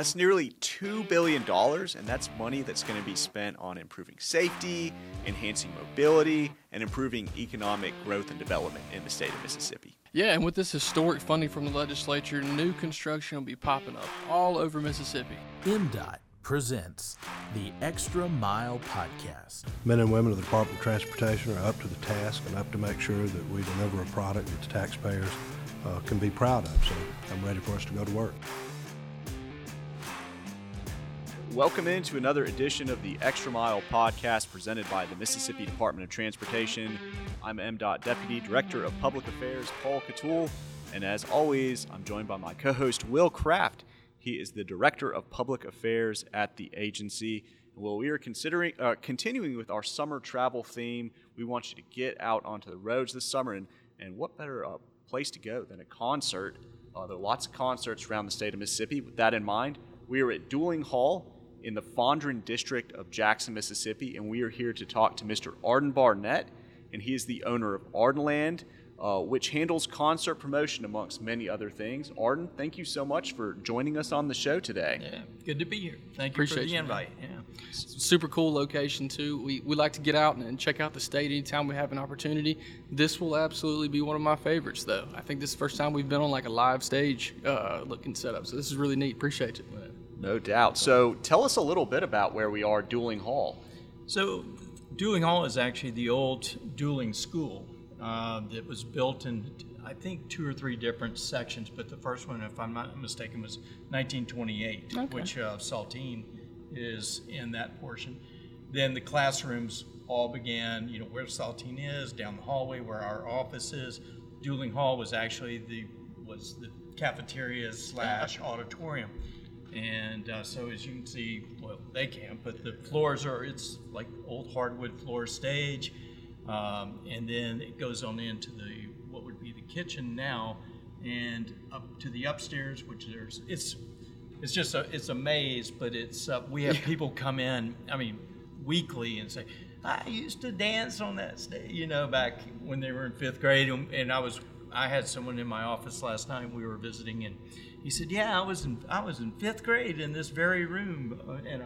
That's nearly $2 billion, and that's money that's going to be spent on improving safety, enhancing mobility, and improving economic growth and development in the state of Mississippi. Yeah, and with this historic funding from the legislature, new construction will be popping up all over Mississippi. MDOT presents the Extra Mile Podcast. Men and women of the Department of Transportation are up to the task and up to make sure that we deliver a product that the taxpayers can be proud of. So I'm ready for us to go to work. Welcome into another edition of the Extra Mile Podcast presented by the Mississippi Department of Transportation. I'm MDOT Deputy Director of Public Affairs, Paul Catoole, and as always, I'm joined by my co-host, Will Kraft. He is the Director of Public Affairs at the agency. Well, we are continuing with our summer travel theme. We want you to get out onto the roads this summer, and what better place to go than a concert? There are lots of concerts around the state of Mississippi. With that in mind, we are at Duling Hall in the Fondren District of Jackson, Mississippi, and we are here to talk to Mr. Arden Barnett, and he is the owner of Ardenland, which handles concert promotion amongst many other things. Arden, thank you so much for joining us on the show today. Yeah, good to be here. Thank you for the invite. Yeah. Super cool location, too. We like to get out and check out the state anytime we have an opportunity. This will absolutely be one of my favorites, though. I think this is the first time we've been on like a live stage looking setup, so this is really neat. Appreciate it. No doubt. So tell us a little bit about where we are, Duling Hall. So Duling Hall is actually the old dueling school that was built in, I think, two or three different sections. But the first one, if I'm not mistaken, was 1928, okay, which Saltine is in that portion. Then the classrooms all began, you know, where Saltine is, down the hallway where our office is. Duling Hall was actually the cafeteria / auditorium. And so as you can see, well, they can't, but the floors are, it's like old hardwood floor stage. And then it goes on into the, what would be the kitchen now, and up to the upstairs, which there's, it's just a, it's a maze, but it's, we have people come in, I mean, weekly and say, I used to dance on that stage, you know, back when they were in fifth grade. And I had someone in my office last night, we were visiting, and he said, "Yeah, I was in fifth grade in this very room in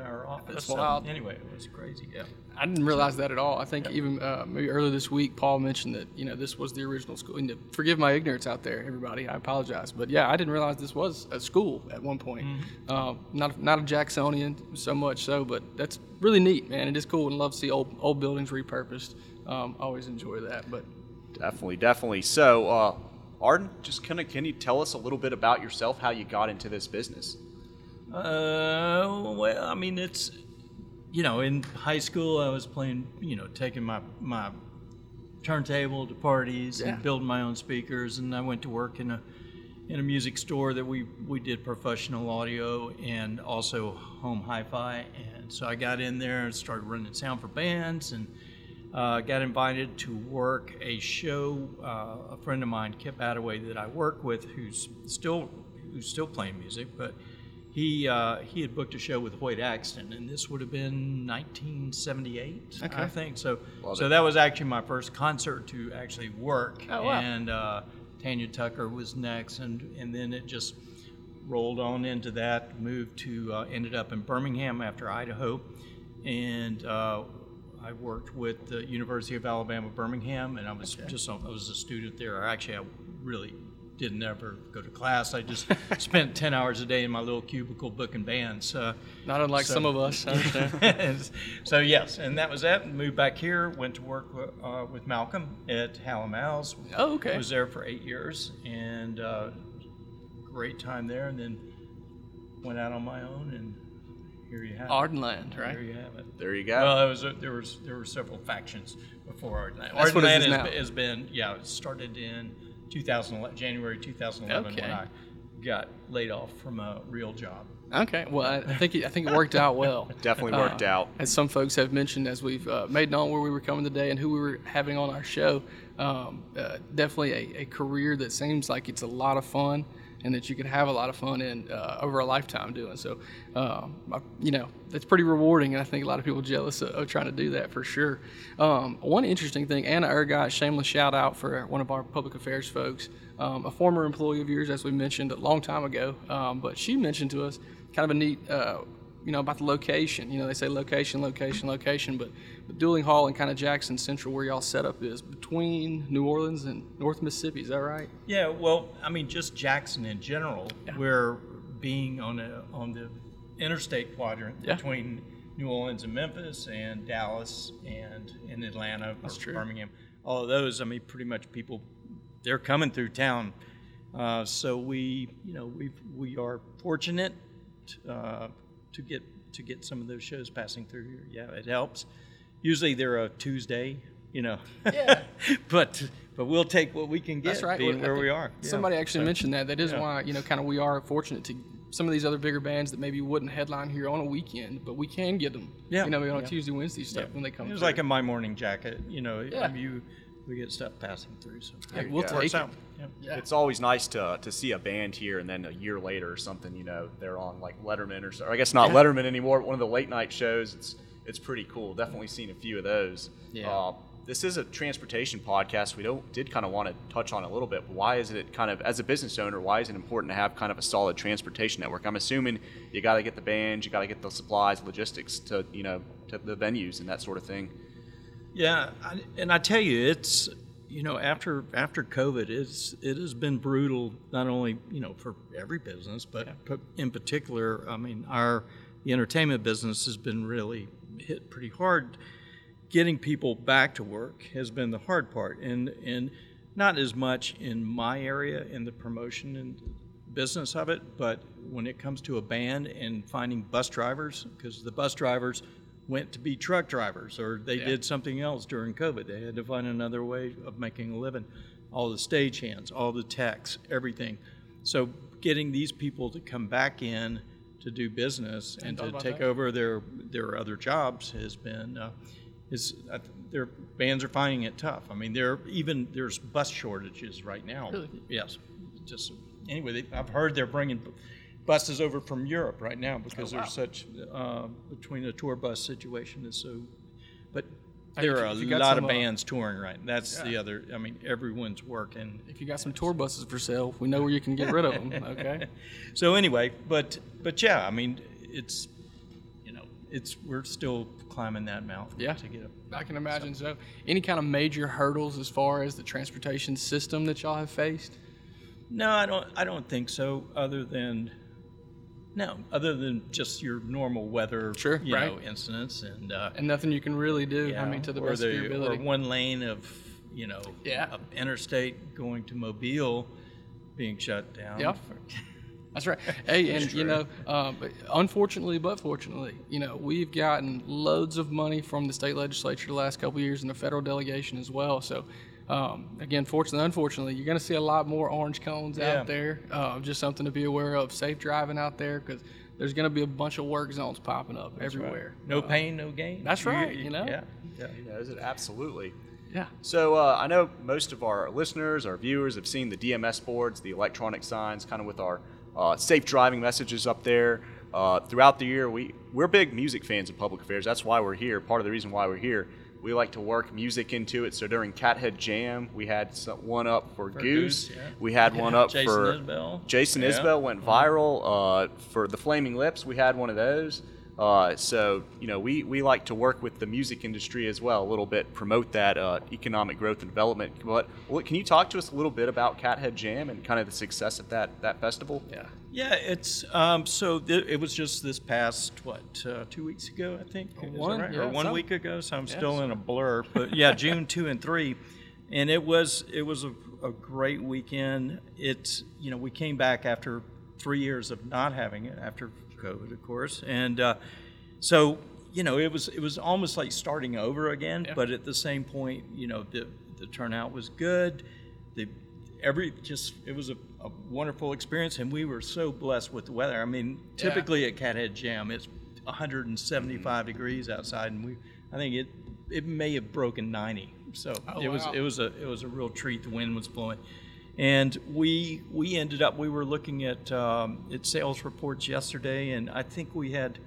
our office." That's wild. Anyway, it was crazy. Yeah, I didn't realize that at all. I think even maybe earlier this week, Paul mentioned that, you know, this was the original school. And forgive my ignorance out there, everybody. I apologize, but yeah, I didn't realize this was a school at one point. Mm-hmm. Not a Jacksonian so much so, but that's really neat, man. It is cool, and love to see old buildings repurposed. Always enjoy that, but definitely. So. Arden, just kind of, can you tell us a little bit about yourself, how you got into this business? Well, I mean, it's, you know, in high school I was playing, you know, taking my turntable to parties and building my own speakers, and I went to work in a music store that we did professional audio and also home hi-fi, and so I got in there and started running sound for bands, and got invited to work a show. A friend of mine, Kip Attaway, that I work with, who's still playing music, but he had booked a show with Hoyt Axton, and this would have been 1978, okay, I think. So, that was actually my first concert to actually work. Oh, wow. And Tanya Tucker was next, and then it just rolled on into that. Moved to ended up in Birmingham after Idaho, and. I worked with the University of Alabama, Birmingham, and I was I was a student there. Actually, I really didn't ever go to class. I just spent 10 hours a day in my little cubicle booking bands. Not unlike some of us. I understand. So, yes, and that was that. Moved back here, went to work with Malcolm at Hallam Hallamals. Oh, okay. I was there for 8 years, and great time there, and then went out on my own, and here you have Ardenland, right? There you have it. There you go. Well, there were several factions before Ardenland. That's what it is now. Has been, it started in January 2011, okay, when I got laid off from a real job. Okay, well, I think it worked out well. It definitely worked out. As some folks have mentioned, as we've made known where we were coming today and who we were having on our show, definitely a career that seems like it's a lot of fun, and that you can have a lot of fun in over a lifetime doing. So, you know, that's pretty rewarding, and I think a lot of people jealous of trying to do that for sure. One interesting thing, Anna Ergot, shameless shout out for one of our public affairs folks, a former employee of yours, as we mentioned a long time ago, but she mentioned to us kind of a neat, about the location. You know, they say location, but Duling Hall and kind of Jackson Central, where y'all setup is, between New Orleans and North Mississippi, is that right? Yeah, well, I mean, just Jackson in general, we're being on the interstate quadrant between New Orleans and Memphis and Dallas and Atlanta or Birmingham. All of those, I mean, pretty much people, they're coming through town. So we are fortunate to get some of those shows passing through here. Yeah, it helps. Usually they're a Tuesday, Yeah. but we'll take what we can get. That's right. Being where we are. Somebody actually mentioned that. That is why kind of we are fortunate to some of these other bigger bands that maybe wouldn't headline here on a weekend, but we can get them. Yeah. On a Tuesday, Wednesday stuff when they come. It was like a My Morning Jacket. We get stuff passing through. So we'll take it. Yeah. It's always nice to see a band here, and then a year later or something, they're on like Letterman or so. I guess not Letterman anymore, but one of the late night shows. It's pretty cool. Definitely seen a few of those. Yeah. This is a transportation podcast. We did kind of want to touch on a little bit. Why is it kind of, as a business owner, why is it important to have kind of a solid transportation network? I'm assuming you got to get the bands, you got to get the supplies, logistics to the venues and that sort of thing. Yeah, and I tell you, it's after COVID, it has been brutal. Not only for every business, but in particular, I mean, the entertainment business has been really hit pretty hard. Getting people back to work has been the hard part, and not as much in my area in the promotion and business of it, but when it comes to a band and finding bus drivers, because the bus drivers went to be truck drivers, or they did something else during COVID. They had to find another way of making a living. All the stagehands, all the techs, everything. So getting these people to come back in to do business and to take over their other jobs has been. Their bands are finding it tough. I mean, there's bus shortages right now. Really? Yes. Just anyway, I've heard they're bringing buses over from Europe right now because there's such between a tour bus situation and so, but there are a lot of bands touring right now. That's the other. I mean, everyone's working. If you got some tour buses for sale, we know where you can get rid of them. Okay. So anyway, but yeah, I mean, it's we're still climbing that mountain to get up. I can imagine so. Any kind of major hurdles as far as the transportation system that y'all have faced? No, I don't think so. Other than just your normal weather, incidents, and nothing you can really do. I mean, to the best of your ability. Or one lane of, interstate going to Mobile being shut down. Yep. That's right. Hey, and unfortunately, but fortunately, we've gotten loads of money from the state legislature the last couple of years and the federal delegation as well. So. Again, fortunately, unfortunately, you're going to see a lot more orange cones out there. Just something to be aware of. Safe driving out there because there's going to be a bunch of work zones popping up everywhere. Right. No pain, no gain. That's right. Yeah. Yeah. Absolutely. Yeah. So I know most of our listeners, our viewers, have seen the DMS boards, the electronic signs, kind of with our safe driving messages up there. Throughout the year, we're big music fans of public affairs. That's why we're here. Part of the reason why we're here. We like to work music into it. So during Cathead Jam, we had one up for Goose. We had one up for Isbell. Jason Isbell went viral for the Flaming Lips. We had one of those. We like to work with the music industry as well a little bit, promote that economic growth and development. But can you talk to us a little bit about Cathead Jam and kind of the success of that festival? Yeah, it's it was just this past 2 weeks ago, I think, week ago. So I'm still in a blur, but June 2 and 3, and it was a great weekend. It's we came back after 3 years of not having it after COVID, of course, and it was almost like starting over again. Yeah. But at the same point, the turnout was good. It was a wonderful experience, and we were so blessed with the weather. I mean, typically at Cathead Jam, it's 175 degrees outside, and I think it may have broken 90. So it was a real treat. The wind was blowing, and we ended up. We were looking at sales reports yesterday, and I think we had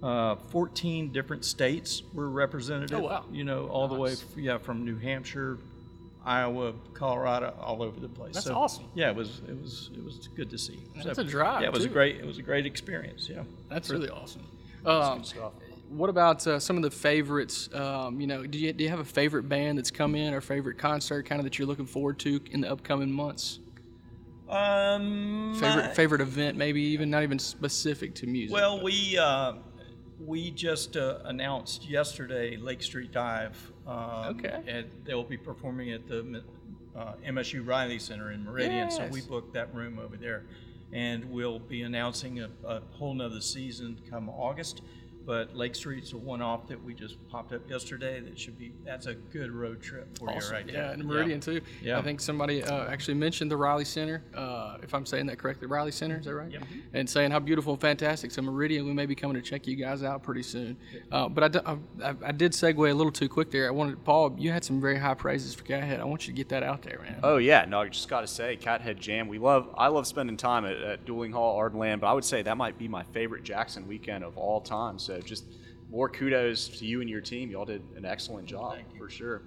14 different states were represented. Oh wow! All the way from New Hampshire. Iowa, Colorado, all over the place. That's awesome. Yeah, it was good to see. That's a drive. Yeah, it was a great experience. Yeah, that's really awesome. That's good stuff. What about some of the favorites? Do you have a favorite band that's come in or favorite concert kind of that you're looking forward to in the upcoming months? Favorite event, maybe even not even specific to music. Well, but we just announced yesterday Lake Street Dive. And they'll be performing at the MSU Riley Center in Meridian. Yes. So we booked that room over there, and we'll be announcing a whole nother season come August. But Lake Street's a one-off that we just popped up yesterday. That's a good road trip for awesome. You right there. Yeah, and Meridian too. Yeah. I think somebody actually mentioned the Riley Center, if I'm saying that correctly. Riley Center, is that right? Yep. And saying how beautiful and fantastic. So Meridian, we may be coming to check you guys out pretty soon. But I did segue a little too quick there. Paul, you had some very high praises for Cathead. I want you to get that out there, man. Oh yeah, no, I just got to say, Cathead Jam. I love spending time at Duling Hall, Ardenland, but I would say that might be my favorite Jackson weekend of all time. So just more kudos to you and your team. Y'all did an excellent job for sure.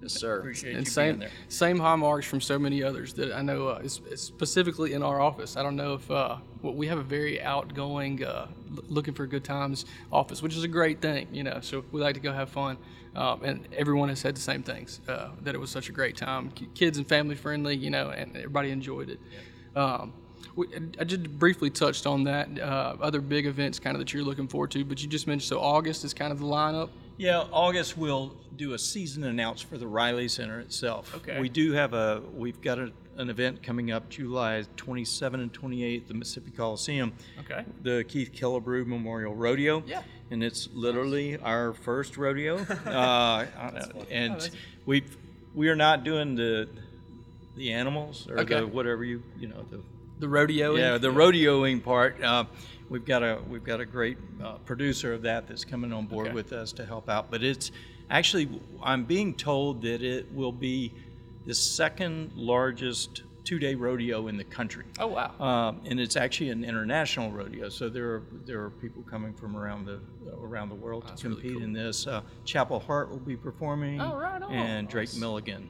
Yes, sir. Appreciate you being there. Same high marks from so many others that I know is specifically in our office. I don't know if we have a very outgoing, looking for good times office, which is a great thing, so we like to go have fun. And everyone has said the same things, that it was such a great time. Kids and family friendly, and everybody enjoyed it. Yeah. I just briefly touched on that, other big events kind of that you're looking forward to, but you just mentioned, so August is kind of the lineup? Yeah, August we'll do a season announce for the Riley Center itself. Okay. We've got an event coming up July 27 and 28 at the Mississippi Coliseum. Okay. The Keath Killebrew Memorial Rodeo. Yeah. And it's literally our first rodeo. We are not doing the animals or the whatever the rodeoing? Yeah, the rodeoing part. We've got a great producer of that's coming on board with us to help out. But it's actually, I'm being told that it will be the second largest two-day rodeo in the country. Oh, wow. And it's actually an international rodeo. So there are people coming from around the world to compete really cool. in this. Chapel Hart will be performing. Oh, right on. And Drake Milligan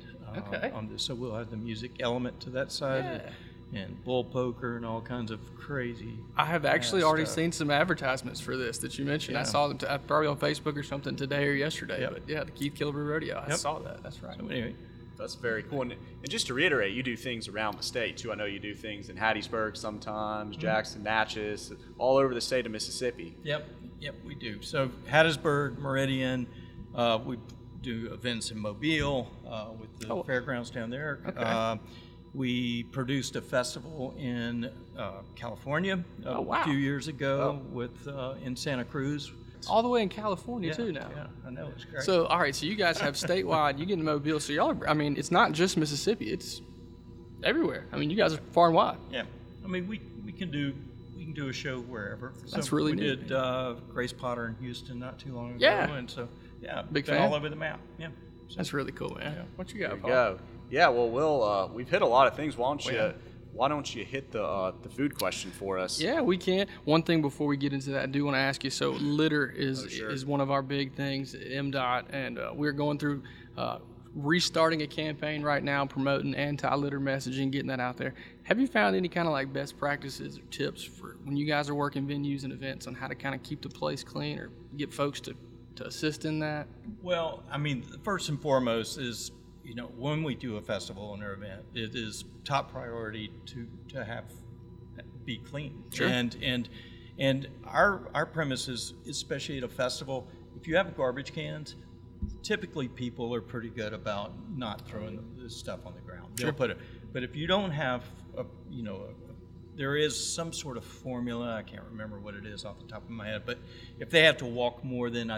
on this. So we'll have the music element to that side. Yeah. And bull poker and all kinds of crazy. I have actually already seen some advertisements for this that you mentioned. Yeah. I saw them probably on Facebook or something today or yesterday. Yep. But yeah, the Keath Killebrew Rodeo. I saw that. That's right. So anyway, that's very cool. And just to reiterate, you do things around the state too. I know you do things in Hattiesburg sometimes, Jackson, Natchez, all over the state of Mississippi. Yep, we do. So Hattiesburg, Meridian, we do events in Mobile with the fairgrounds down there. Okay. We produced a festival in California a few years ago in Santa Cruz. All the way in California too now. Yeah, I know, it's great. So, all right, so you guys have statewide, you get in Mobile, so y'all are, it's not just Mississippi, it's everywhere. You guys are far and wide. Yeah, we can do a show wherever. That's so really neat. We did Grace Potter in Houston not too long ago. Yeah. And so, yeah, big fan. All over the map, yeah. So, that's really cool, man. Yeah. What you got, Paul? Go. Yeah, well, Will, we've hit a lot of things. Why don't you hit the food question for us? Yeah, we can. One thing before we get into that, I do want to ask you. So litter is one of our big things at MDOT, and we're going through restarting a campaign right now, promoting anti-litter messaging, getting that out there. Have you found any kind of like best practices or tips for when you guys are working venues and events on how to kind of keep the place clean or get folks to assist in that? Well, first and foremost is, when we do a festival or event, it is top priority to have be clean. Sure. And our premises, especially at a festival, if you have garbage cans, typically people are pretty good about not throwing this stuff on the ground. Sure. They'll put it. But if you don't have there is some sort of formula. I can't remember what it is off the top of my head. But if they have to walk more than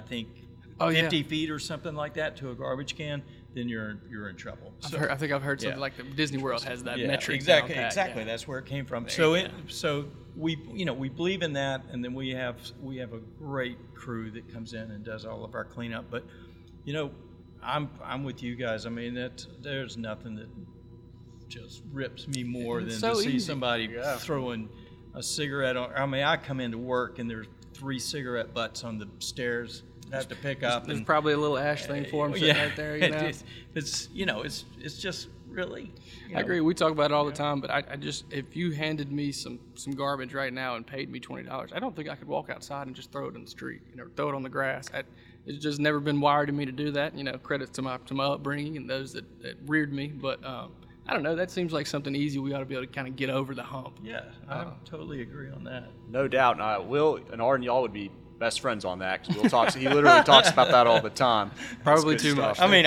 50 feet or something like that to a garbage can, then you're in trouble. So, I think I've heard something like the Disney World has that metric. Exactly. Yeah. That's where it came from. There we believe in that, and then we have a great crew that comes in and does all of our cleanup. But I'm with you guys. There's nothing that just rips me more than to see somebody throwing a cigarette on. I come into work and there's 3 cigarette butts on the stairs have to pick up. There's probably a little ash thing for him sitting right there. You know? It's just really. I agree. We talk about it all the time, but I just, if you handed me some garbage right now and paid me $20, I don't think I could walk outside and just throw it in the street, throw it on the grass. It's just never been wired in me to do that. Credits to my upbringing and those that reared me, but. I don't know. That seems like something easy. We ought to be able to kind of get over the hump. Yeah, I totally agree on that. No doubt. Will and Arden, y'all would be best friends on that because Will talks. He literally talks about that all the time. Probably too much. I mean,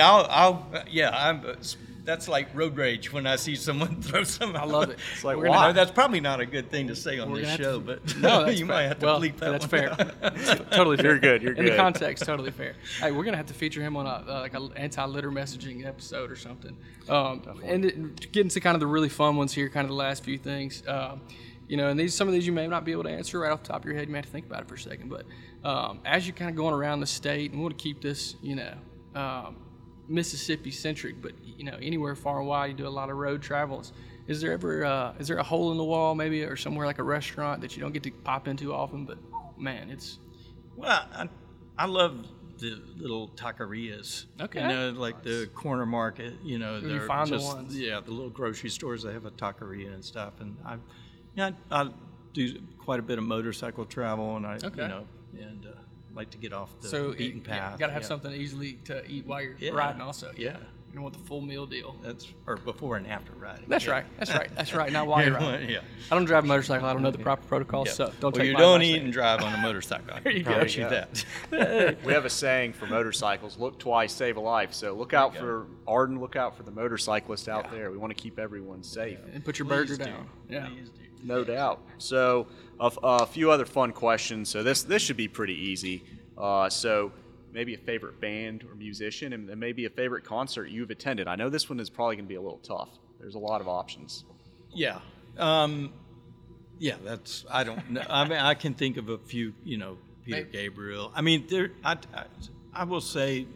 that's like road rage when I see someone throw something. I love it. It's like, why? That's probably not a good thing to say on this show, but no, you might have to bleep that. That's fair. Totally fair. You're good. You're good. In the context, totally fair. Hey, we're gonna have to feature him on an anti-litter messaging episode or something. And to get into kind of the really fun ones here, kind of the last few things. And some of these you may not be able to answer right off the top of your head. You may have to think about it for a second. But as you're kind of going around the state, and we want to keep this, Mississippi-centric, but anywhere far and wide, you do a lot of road travels. Is there ever a hole in the wall maybe, or somewhere like a restaurant that you don't get to pop into often? But man, it's I love the little taquerias. Okay, like the corner market. You find just, the ones. Yeah, the little grocery stores that have a taqueria and stuff. And I do quite a bit of motorcycle travel, and like to get off the beaten path. Yeah, you got to have something easily to eat while you're riding also. Yeah. You don't want the full meal deal. Or before and after riding. That's right. Not while you're riding. Yeah. I don't drive a motorcycle. I don't know the proper protocol, so don't take my advice. Well, you don't eat and drive on a motorcycle. There you go. That. We have a saying for motorcycles, look twice, save a life. So look out for Arden, look out for the motorcyclist out there. We want to keep everyone safe. Yeah. And put your burger down. Yeah. Please do. No doubt. So a few other fun questions. So this should be pretty easy. So maybe a favorite band or musician, and maybe a favorite concert you've attended. I know this one is probably going to be a little tough. There's a lot of options. Yeah. That's – I don't know. I mean, I can think of a few, Peter Gabriel. I mean, I will say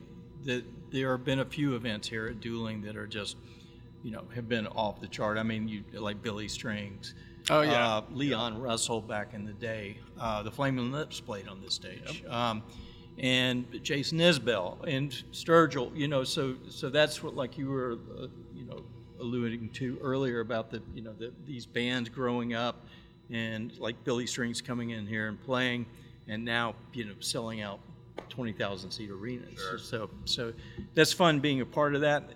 that there have been a few events here at Duling that are just, have been off the chart. I mean, like Billy Strings. Oh, yeah. Leon Russell back in the day. The Flaming Lips played on this stage. Yep. And Jason Isbell and Sturgill, so that's what, like you were, alluding to earlier about the, these bands growing up and like Billy Strings coming in here and playing and now, selling out 20,000 seat arenas. Sure. So that's fun being a part of that.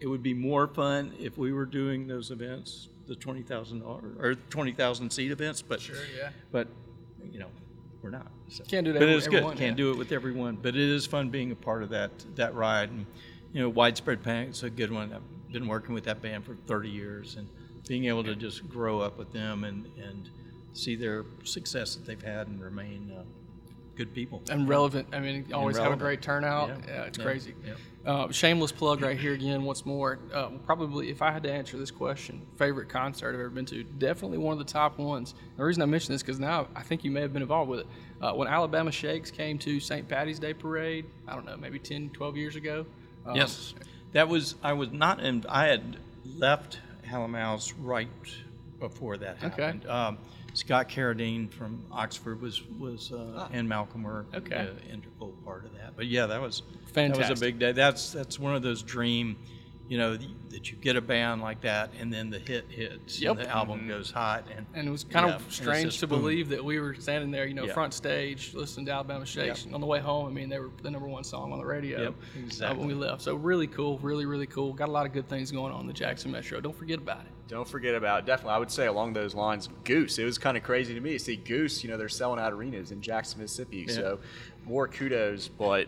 It would be more fun if we were doing those events, the 20,000 seat events, but sure, yeah. But we're not. So. Can't do that. But it's good. Can't do it with everyone. But it is fun being a part of that ride. And Widespread Panic is a good one. I've been working with that band for 30 years, and being able to just grow up with them and see their success that they've had and remain good people and relevant. I mean, always have a great turnout. Yeah, it's crazy. Yeah. Shameless plug right here again once more. Probably, if I had to answer this question, favorite concert I've ever been to, definitely one of the top ones. The reason I mention this because now I think you may have been involved with it. When Alabama Shakes came to St. Patty's Day Parade, I don't know, maybe 10, 12 years ago. Yes, that was. I was not. I had left Hallam Hallamals right before that happened. Okay. Scott Carradine from Oxford was and Malcolm were an integral part of that. But yeah, that was fantastic. That was a big day. That's one of those dream, that you get a band like that and then the hit hits. Yep. And the album goes hot. And it was kind of strange to believe that we were standing there, front stage, listening to Alabama Shakes. Yep. And on the way home, I mean, they were the number one song on the radio when we left. So really cool, really, really cool. Got a lot of good things going on in the Jackson Metro. Don't forget about it. Don't forget about it. Definitely, I would say along those lines, Goose. It was kind of crazy to me to see Goose. They're selling out arenas in Jackson, Mississippi. Yeah. So more kudos. But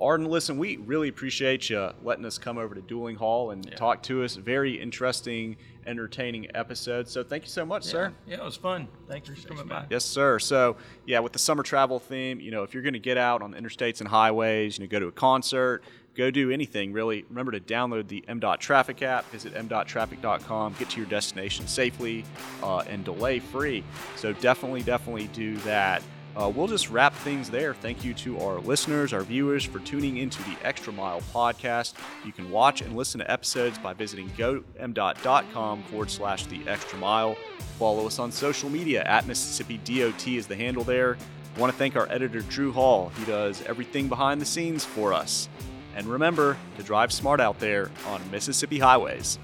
Arden, listen, we really appreciate you letting us come over to Duling Hall and talk to us. Very interesting, entertaining episode. So thank you so much, sir. Yeah, it was fun. Thanks for coming by. Yes, sir. So with the summer travel theme, if you're going to get out on the interstates and highways, go to a concert. Go do anything, really. Remember to download the MDOT Traffic app, visit mdottraffic.com, get to your destination safely and delay-free. So definitely do that. We'll just wrap things there. Thank you to our listeners, our viewers, for tuning into the Extra Mile podcast. You can watch and listen to episodes by visiting gomdot.com/the Extra Mile. Follow us on social media @MississippiDOT is the handle there. I want to thank our editor, Drew Hall. He does everything behind the scenes for us. And remember to drive smart out there on Mississippi highways.